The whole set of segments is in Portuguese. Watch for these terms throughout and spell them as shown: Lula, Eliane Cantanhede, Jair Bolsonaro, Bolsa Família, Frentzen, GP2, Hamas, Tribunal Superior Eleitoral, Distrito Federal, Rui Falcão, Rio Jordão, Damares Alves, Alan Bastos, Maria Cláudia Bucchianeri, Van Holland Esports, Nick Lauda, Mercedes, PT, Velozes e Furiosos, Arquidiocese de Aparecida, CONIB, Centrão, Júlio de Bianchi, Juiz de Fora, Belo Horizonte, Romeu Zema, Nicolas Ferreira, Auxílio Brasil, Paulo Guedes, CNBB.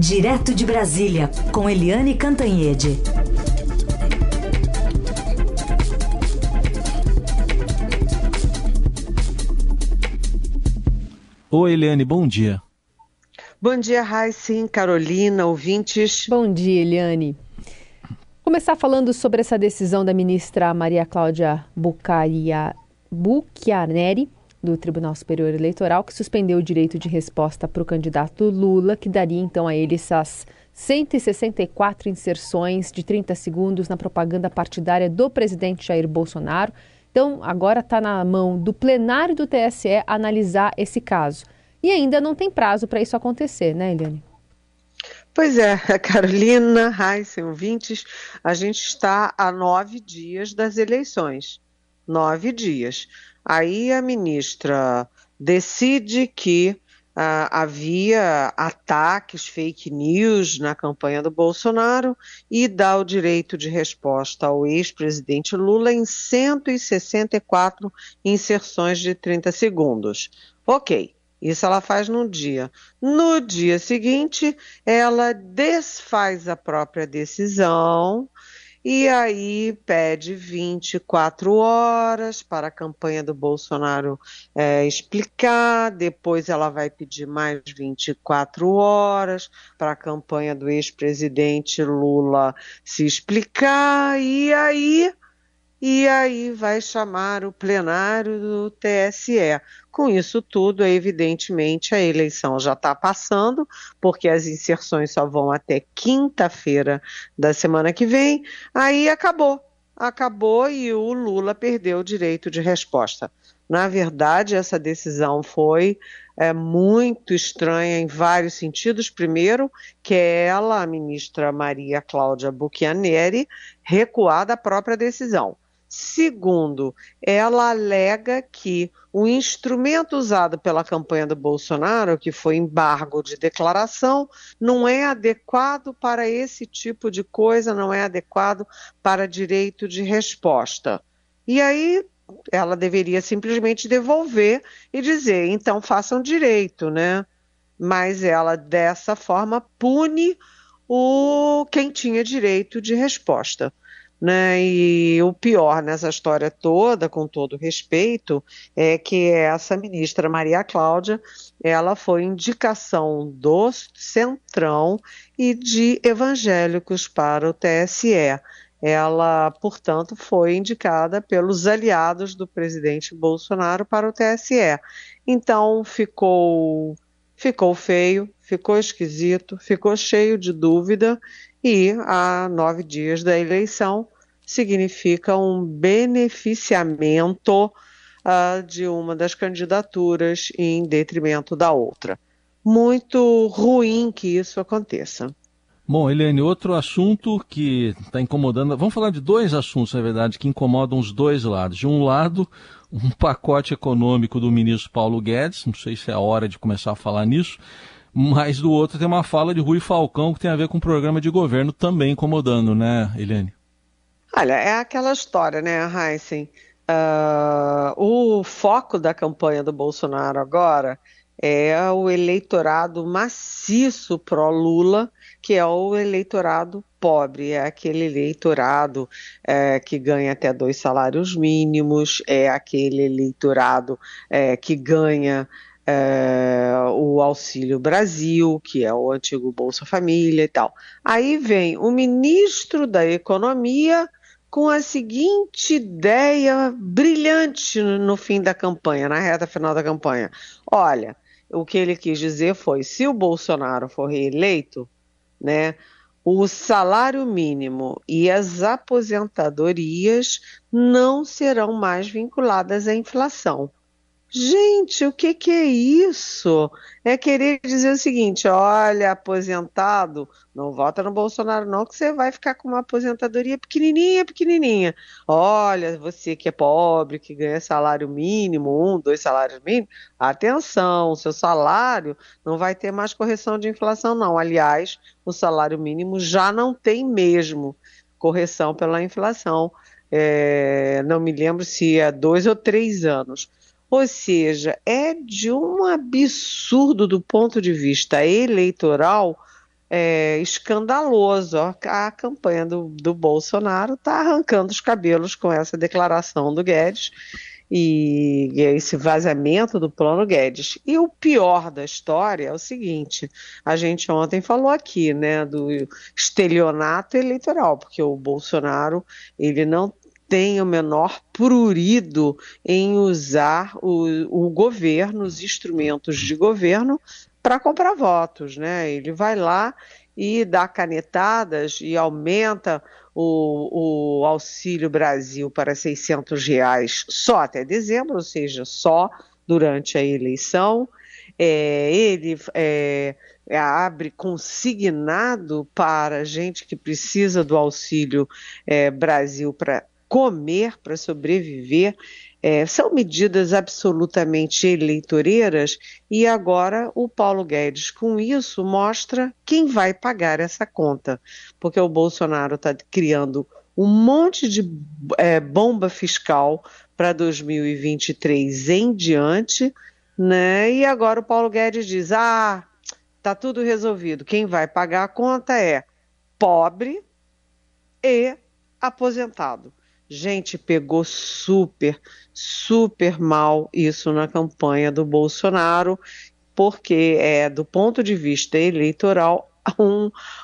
Direto de Brasília, com Eliane Cantanhede. Oi, Eliane, bom dia. Bom dia, Raíssa, Carolina, ouvintes. Bom dia, Eliane. Vou começar falando sobre essa decisão da ministra Maria Cláudia Bucchianeri, do Tribunal Superior Eleitoral, que suspendeu o direito de resposta para o candidato Lula, que daria então a ele essas 164 inserções de 30 segundos na propaganda partidária do presidente Jair Bolsonaro. Então, agora está na mão do plenário do TSE analisar esse caso. E ainda não tem prazo para isso acontecer, né, Eliane? Pois é, Carolina, Raíssa, ouvintes, a gente está a 9 dias das eleições. 9 dias. Aí a ministra decide que havia ataques, fake news na campanha do Bolsonaro e dá o direito de resposta ao ex-presidente Lula em 164 inserções de 30 segundos. Ok. Isso ela faz num dia. No dia seguinte, ela desfaz a própria decisão e aí pede 24 horas para a campanha do Bolsonaro explicar, depois ela vai pedir mais 24 horas para a campanha do ex-presidente Lula se explicar e aí vai chamar o plenário do TSE. Com isso tudo, evidentemente, a eleição já está passando, porque as inserções só vão até quinta-feira da semana que vem. Aí acabou e o Lula perdeu o direito de resposta. Na verdade, essa decisão foi muito estranha em vários sentidos. Primeiro, que ela, a ministra Maria Cláudia Bucchianeri, recuar da própria decisão. Segundo, ela alega que o instrumento usado pela campanha do Bolsonaro, que foi embargo de declaração, não é adequado para esse tipo de coisa, não é adequado para direito de resposta. E aí ela deveria simplesmente devolver e dizer, então façam direito, né? Mas ela, dessa forma, pune quem tinha direito de resposta. Né? E o pior nessa história toda, com todo respeito, é que essa ministra Maria Cláudia, ela foi indicação do Centrão e de evangélicos para o TSE. Ela, portanto, foi indicada pelos aliados do presidente Bolsonaro para o TSE. Então, ficou feio, ficou esquisito, ficou cheio de dúvida. E a 9 dias da eleição significa um beneficiamento de uma das candidaturas em detrimento da outra. Muito ruim que isso aconteça. Bom, Eliane, outro assunto que está incomodando... Vamos falar de 2 assuntos, na verdade, que incomodam os 2 lados. De um lado, um pacote econômico do ministro Paulo Guedes, não sei se é a hora de começar a falar nisso, mas do outro tem uma fala de Rui Falcão que tem a ver com o programa de governo também incomodando, né, Eliane? Olha, é aquela história, né, Heisen? O foco da campanha do Bolsonaro agora é o eleitorado maciço pró-Lula, que é o eleitorado pobre, é aquele eleitorado que ganha até 2 salários mínimos, é aquele eleitorado que ganha... o Auxílio Brasil, que é o antigo Bolsa Família e tal. Aí vem o ministro da Economia com a seguinte ideia brilhante no fim da campanha, na reta final da campanha. Olha, o que ele quis dizer foi, se o Bolsonaro for reeleito, né, o salário mínimo e as aposentadorias não serão mais vinculadas à inflação. Gente, o que é isso? É querer dizer o seguinte, olha, aposentado, não vota no Bolsonaro não, que você vai ficar com uma aposentadoria pequenininha, pequenininha. Olha, você que é pobre, que ganha salário mínimo, 1, 2 salários mínimos, atenção, seu salário não vai ter mais correção de inflação não. Aliás, o salário mínimo já não tem mesmo correção pela inflação. Não me lembro se é 2 ou 3 anos. Ou seja, é de um absurdo do ponto de vista eleitoral escandaloso. Ó, a campanha do Bolsonaro está arrancando os cabelos com essa declaração do Guedes e esse vazamento do plano Guedes. E o pior da história é o seguinte: a gente ontem falou aqui, né, do estelionato eleitoral, porque o Bolsonaro, ele não tem o menor prurido em usar o governo, os instrumentos de governo, para comprar votos, né? Ele vai lá e dá canetadas e aumenta o Auxílio Brasil para R$600 só até dezembro, ou seja, só durante a eleição. Ele abre consignado para gente que precisa do Auxílio Brasil para comer, para sobreviver. São medidas absolutamente eleitoreiras, e agora o Paulo Guedes, com isso, mostra quem vai pagar essa conta, porque o Bolsonaro está criando um monte de bomba fiscal para 2023 em diante, né? E agora o Paulo Guedes diz: ah, está tudo resolvido, quem vai pagar a conta é pobre e aposentado. Gente, pegou super mal isso na campanha do Bolsonaro, porque do ponto de vista eleitoral,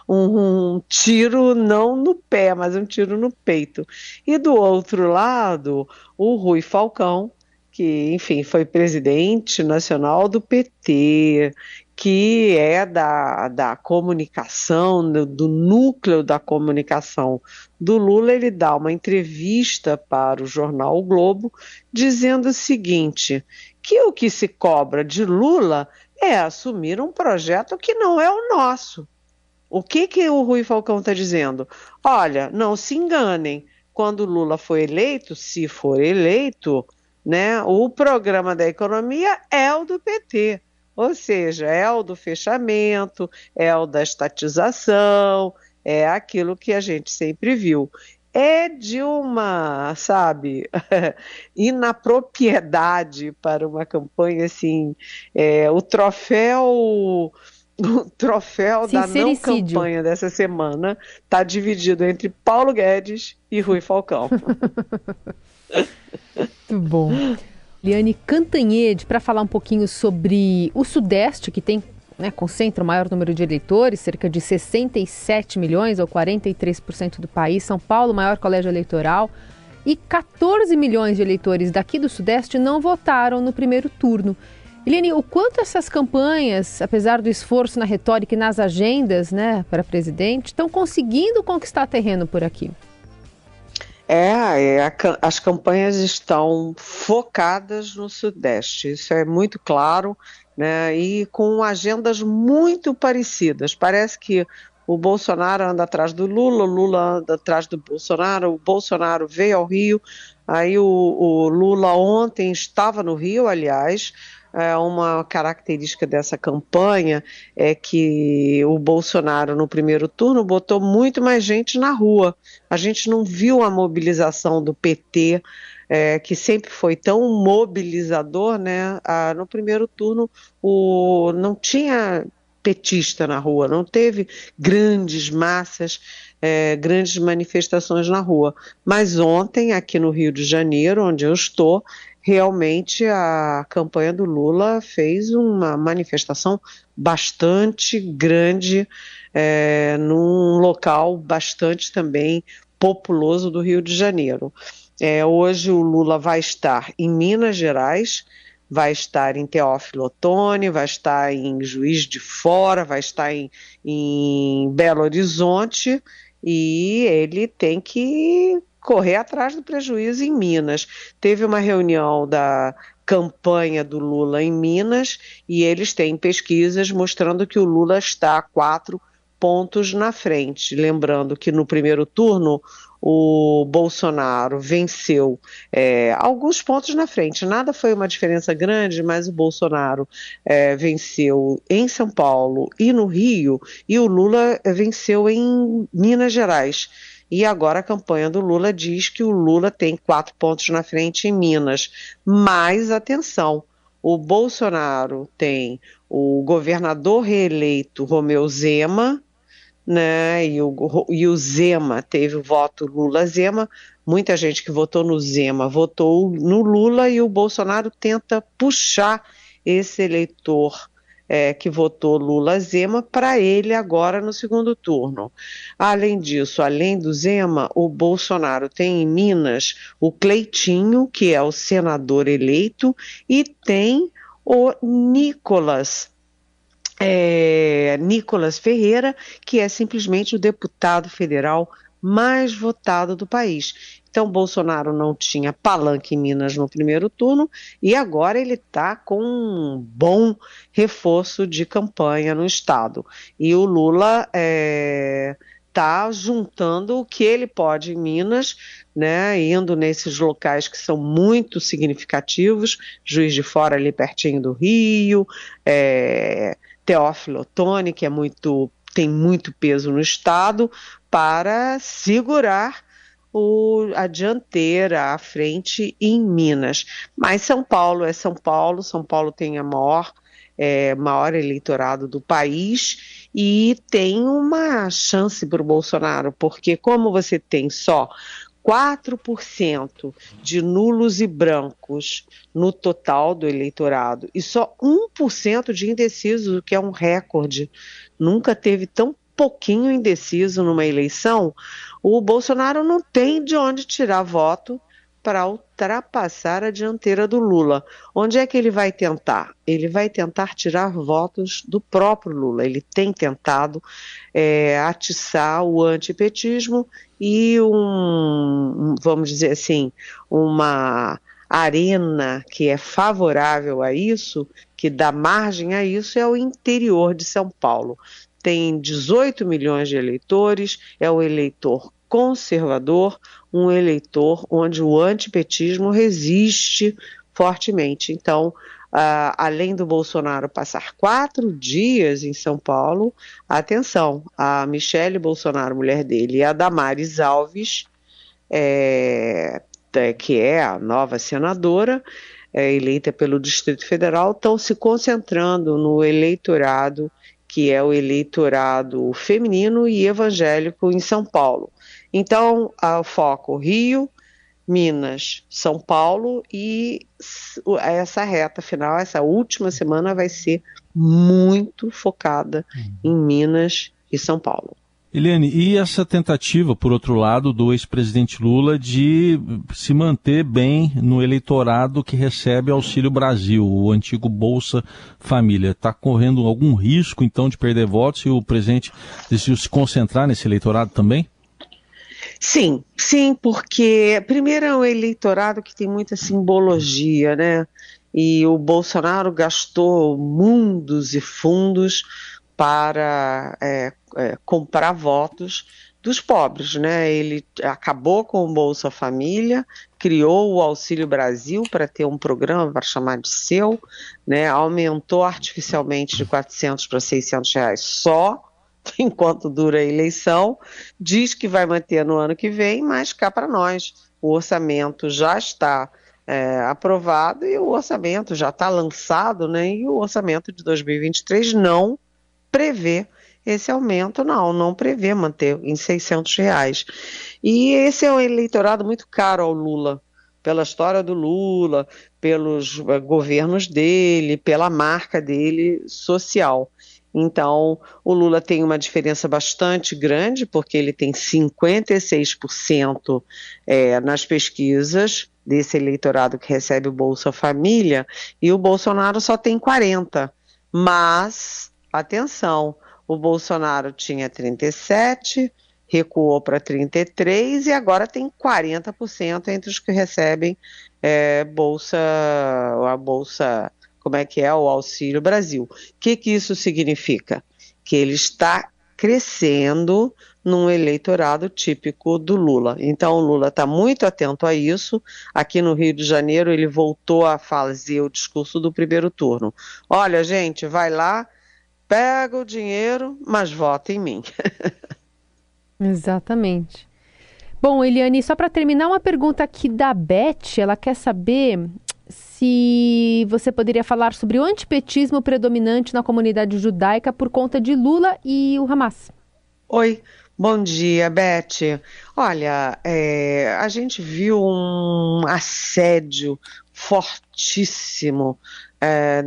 um tiro não no pé, mas um tiro no peito. E do outro lado, o Rui Falcão, que, enfim, foi presidente nacional do PT, que é da comunicação, do núcleo da comunicação do Lula, ele dá uma entrevista para o jornal O Globo, dizendo o seguinte: que o que se cobra de Lula é assumir um projeto que não é o nosso. O que o Rui Falcão está dizendo? Olha, não se enganem, quando Lula foi eleito, se for eleito, né, o programa da economia é o do PT, ou seja, é o do fechamento, é o da estatização, é aquilo que a gente sempre viu. É de uma, sabe, inapropriedade para uma campanha assim, o troféu da não campanha dessa semana está dividido entre Paulo Guedes e Rui Falcão. Muito bom. Eliane Cantanhede, para falar um pouquinho sobre o Sudeste, que tem, né, concentra o maior número de eleitores, cerca de 67 milhões, ou 43% do país. São Paulo, maior colégio eleitoral. E 14 milhões de eleitores daqui do Sudeste não votaram no primeiro turno. Eliane, o quanto essas campanhas, apesar do esforço na retórica e nas agendas, né, para presidente, estão conseguindo conquistar terreno por aqui? As campanhas estão focadas no Sudeste, isso é muito claro, né, e com agendas muito parecidas. Parece que o Bolsonaro anda atrás do Lula, o Lula anda atrás do Bolsonaro, o Bolsonaro veio ao Rio, aí o Lula ontem estava no Rio, aliás. Uma característica dessa campanha é que o Bolsonaro, no primeiro turno, botou muito mais gente na rua. A gente não viu a mobilização do PT, que sempre foi tão mobilizador, né? No primeiro turno não tinha petista na rua, não teve grandes massas, grandes manifestações na rua. Mas ontem, aqui no Rio de Janeiro, onde eu estou, realmente a campanha do Lula fez uma manifestação bastante grande, num local bastante também populoso do Rio de Janeiro. Hoje o Lula vai estar em Minas Gerais, vai estar em Teófilo Otoni, vai estar em Juiz de Fora, vai estar em Belo Horizonte, e ele tem que correr atrás do prejuízo em Minas. Teve uma reunião da campanha do Lula em Minas e eles têm pesquisas mostrando que o Lula está 4 pontos na frente. Lembrando que no primeiro turno o Bolsonaro venceu alguns pontos na frente. Nada foi uma diferença grande, mas o Bolsonaro venceu em São Paulo e no Rio, e o Lula venceu em Minas Gerais. E agora a campanha do Lula diz que o Lula tem 4 pontos na frente em Minas. Mas, atenção, o Bolsonaro tem o governador reeleito Romeu Zema, né? E o Zema teve o voto Lula-Zema. Muita gente que votou no Zema votou no Lula, e o Bolsonaro tenta puxar esse eleitor que votou Lula-Zema para ele agora no segundo turno. Além disso, além do Zema, o Bolsonaro tem em Minas o Cleitinho, que é o senador eleito, e tem o Nicolas Ferreira, que é simplesmente o deputado federal mais votado do país. Então, Bolsonaro não tinha palanque em Minas no primeiro turno, e agora ele está com um bom reforço de campanha no estado. E o Lula está juntando o que ele pode em Minas, né, indo nesses locais que são muito significativos, Juiz de Fora ali pertinho do Rio, Teófilo Otoni, que tem muito peso no estado, para segurar a dianteira, a frente em Minas. Mas São Paulo tem a maior eleitorado do país e tem uma chance para o Bolsonaro, porque como você tem só 4% de nulos e brancos no total do eleitorado e só 1% de indecisos, o que é um recorde, nunca teve tão pouquinho indeciso numa eleição, o Bolsonaro não tem de onde tirar voto para ultrapassar a dianteira do Lula. Onde é que ele vai tentar? Ele vai tentar tirar votos do próprio Lula. Ele tem tentado atiçar o antipetismo e vamos dizer assim, uma arena que é favorável a isso, que dá margem a isso, é o interior de São Paulo. Tem 18 milhões de eleitores, é um eleitor conservador, um eleitor onde o antipetismo resiste fortemente. Então, além do Bolsonaro passar 4 dias em São Paulo, atenção, a Michelle Bolsonaro, mulher dele, e a Damares Alves, que é a nova senadora, eleita pelo Distrito Federal, estão se concentrando no eleitorado que é o eleitorado feminino e evangélico em São Paulo. Então, o foco Rio, Minas, São Paulo, e essa reta final, essa última semana vai ser muito focada em Minas e São Paulo. Eliane, e essa tentativa, por outro lado, do ex-presidente Lula de se manter bem no eleitorado que recebe Auxílio Brasil, o antigo Bolsa Família, está correndo algum risco, então, de perder votos e o presidente decidiu se concentrar nesse eleitorado também? Sim, porque primeiro é um eleitorado que tem muita simbologia, né? E o Bolsonaro gastou mundos e fundos para comprar votos dos pobres, né? Ele acabou com o Bolsa Família, criou o Auxílio Brasil para ter um programa para chamar de seu, né? Aumentou artificialmente de R$400 para R$600 só, enquanto dura a eleição, diz que vai manter no ano que vem, mas cá para nós, o orçamento já está aprovado e o orçamento já está lançado, né? E o orçamento de 2023 não prevê esse aumento, não prevê manter em R$600. E esse é um eleitorado muito caro ao Lula, pela história do Lula, pelos governos dele, pela marca dele social. Então, o Lula tem uma diferença bastante grande, porque ele tem 56% nas pesquisas desse eleitorado que recebe o Bolsa Família, e o Bolsonaro só tem 40%, mas... Atenção, o Bolsonaro tinha 37%, recuou para 33% e agora tem 40% entre os que recebem a Bolsa, como é que é, o Auxílio Brasil. O que isso significa? Que ele está crescendo num eleitorado típico do Lula. Então o Lula está muito atento a isso. Aqui no Rio de Janeiro ele voltou a fazer o discurso do primeiro turno. Olha, gente, vai lá, pega o dinheiro, mas vota em mim. Exatamente. Bom, Eliane, só para terminar, uma pergunta aqui da Beth. Ela quer saber se você poderia falar sobre o antipetismo predominante na comunidade judaica por conta de Lula e o Hamas. Oi, bom dia, Beth. Olha, a gente viu um assédio fortíssimo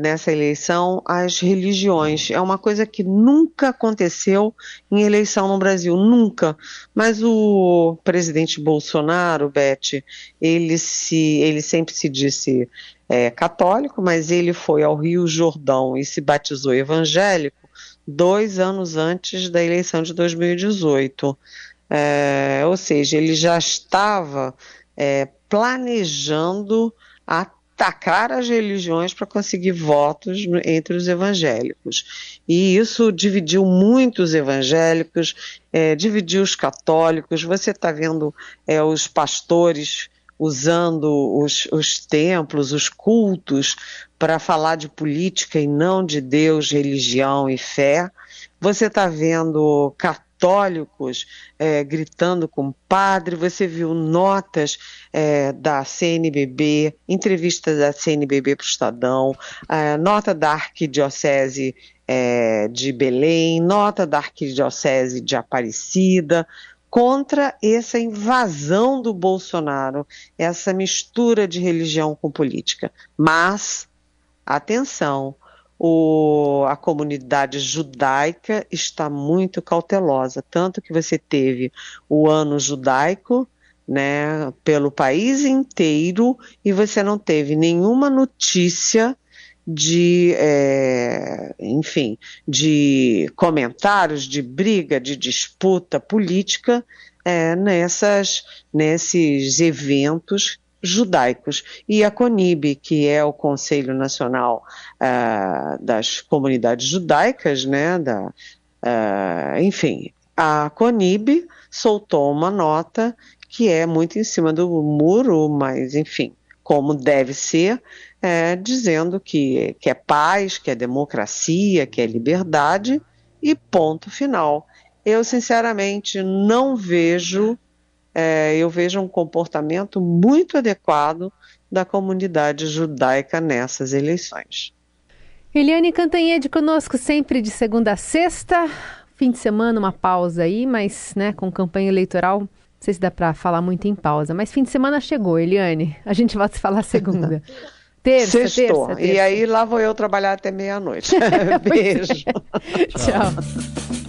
nessa eleição às religiões. É uma coisa que nunca aconteceu em eleição no Brasil, nunca. Mas o presidente Bolsonaro, Beth, ele sempre se disse católico, mas ele foi ao Rio Jordão e se batizou evangélico 2 anos antes da eleição de 2018. Ou seja, ele já estava planejando atacar as religiões para conseguir votos entre os evangélicos. E isso dividiu muitos evangélicos, dividiu os católicos. Você está vendo os pastores usando os templos, os cultos, para falar de política e não de Deus, religião e fé. Você está vendo católicos gritando com o padre, você viu notas da CNBB, entrevistas da CNBB para o Estadão, nota da Arquidiocese de Belém, nota da Arquidiocese de Aparecida, contra essa invasão do Bolsonaro, essa mistura de religião com política. Mas, atenção, a comunidade judaica está muito cautelosa, tanto que você teve o ano judaico, né, pelo país inteiro, e você não teve nenhuma notícia de comentários, de briga, de disputa política nesses eventos judaicos. E a CONIB, que é o Conselho Nacional das Comunidades Judaicas, né, a CONIB soltou uma nota que é muito em cima do muro, mas como deve ser, dizendo que é paz, que é democracia, que é liberdade e ponto final. Eu, sinceramente, não vejo, eu vejo um comportamento muito adequado da comunidade judaica nessas eleições. Eliane Cantanhede conosco sempre de segunda a sexta, fim de semana uma pausa aí, mas né, com campanha eleitoral... Não sei se dá para falar muito em pausa, mas fim de semana chegou, Eliane. A gente vai se falar segunda. Terça. E aí lá vou eu trabalhar até meia-noite. Beijo. Tchau.